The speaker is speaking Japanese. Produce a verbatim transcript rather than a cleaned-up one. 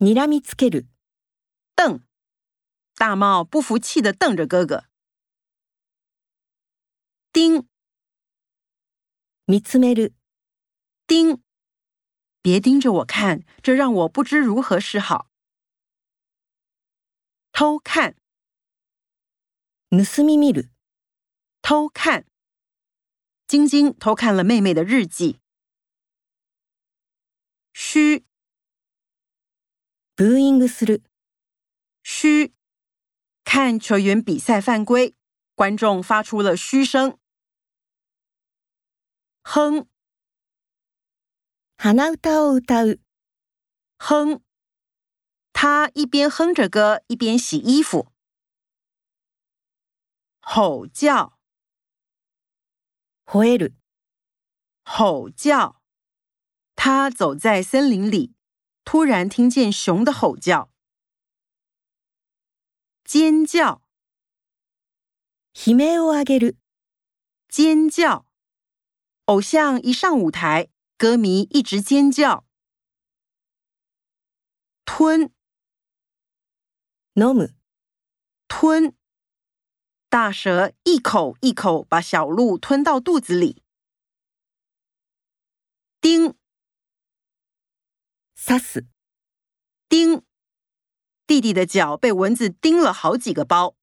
にらみつける。瞪。大猫不服气地瞪着哥哥。盯。見つめる。盯。别盯着我看，这让我不知如何是好。偷看。盗み見る。偷看。晶晶偷看了妹妹的日记。嘘。ブーイングする。嘘。看球员比赛犯规，观众发出了嘘声。哼。鼻歌を歌う。哼。他一边哼着歌，一边洗衣服。吼叫。吠える。吼叫。他走在森林里，突然听见熊的吼叫。尖叫。悲鳴を上げる。尖叫。偶像一上舞台，歌迷一直尖叫。吞。飲む。吞。大蛇一口一口把小鹿吞到肚子里。叮。刺す。叮。弟弟的脚被蚊子叮了好几个包。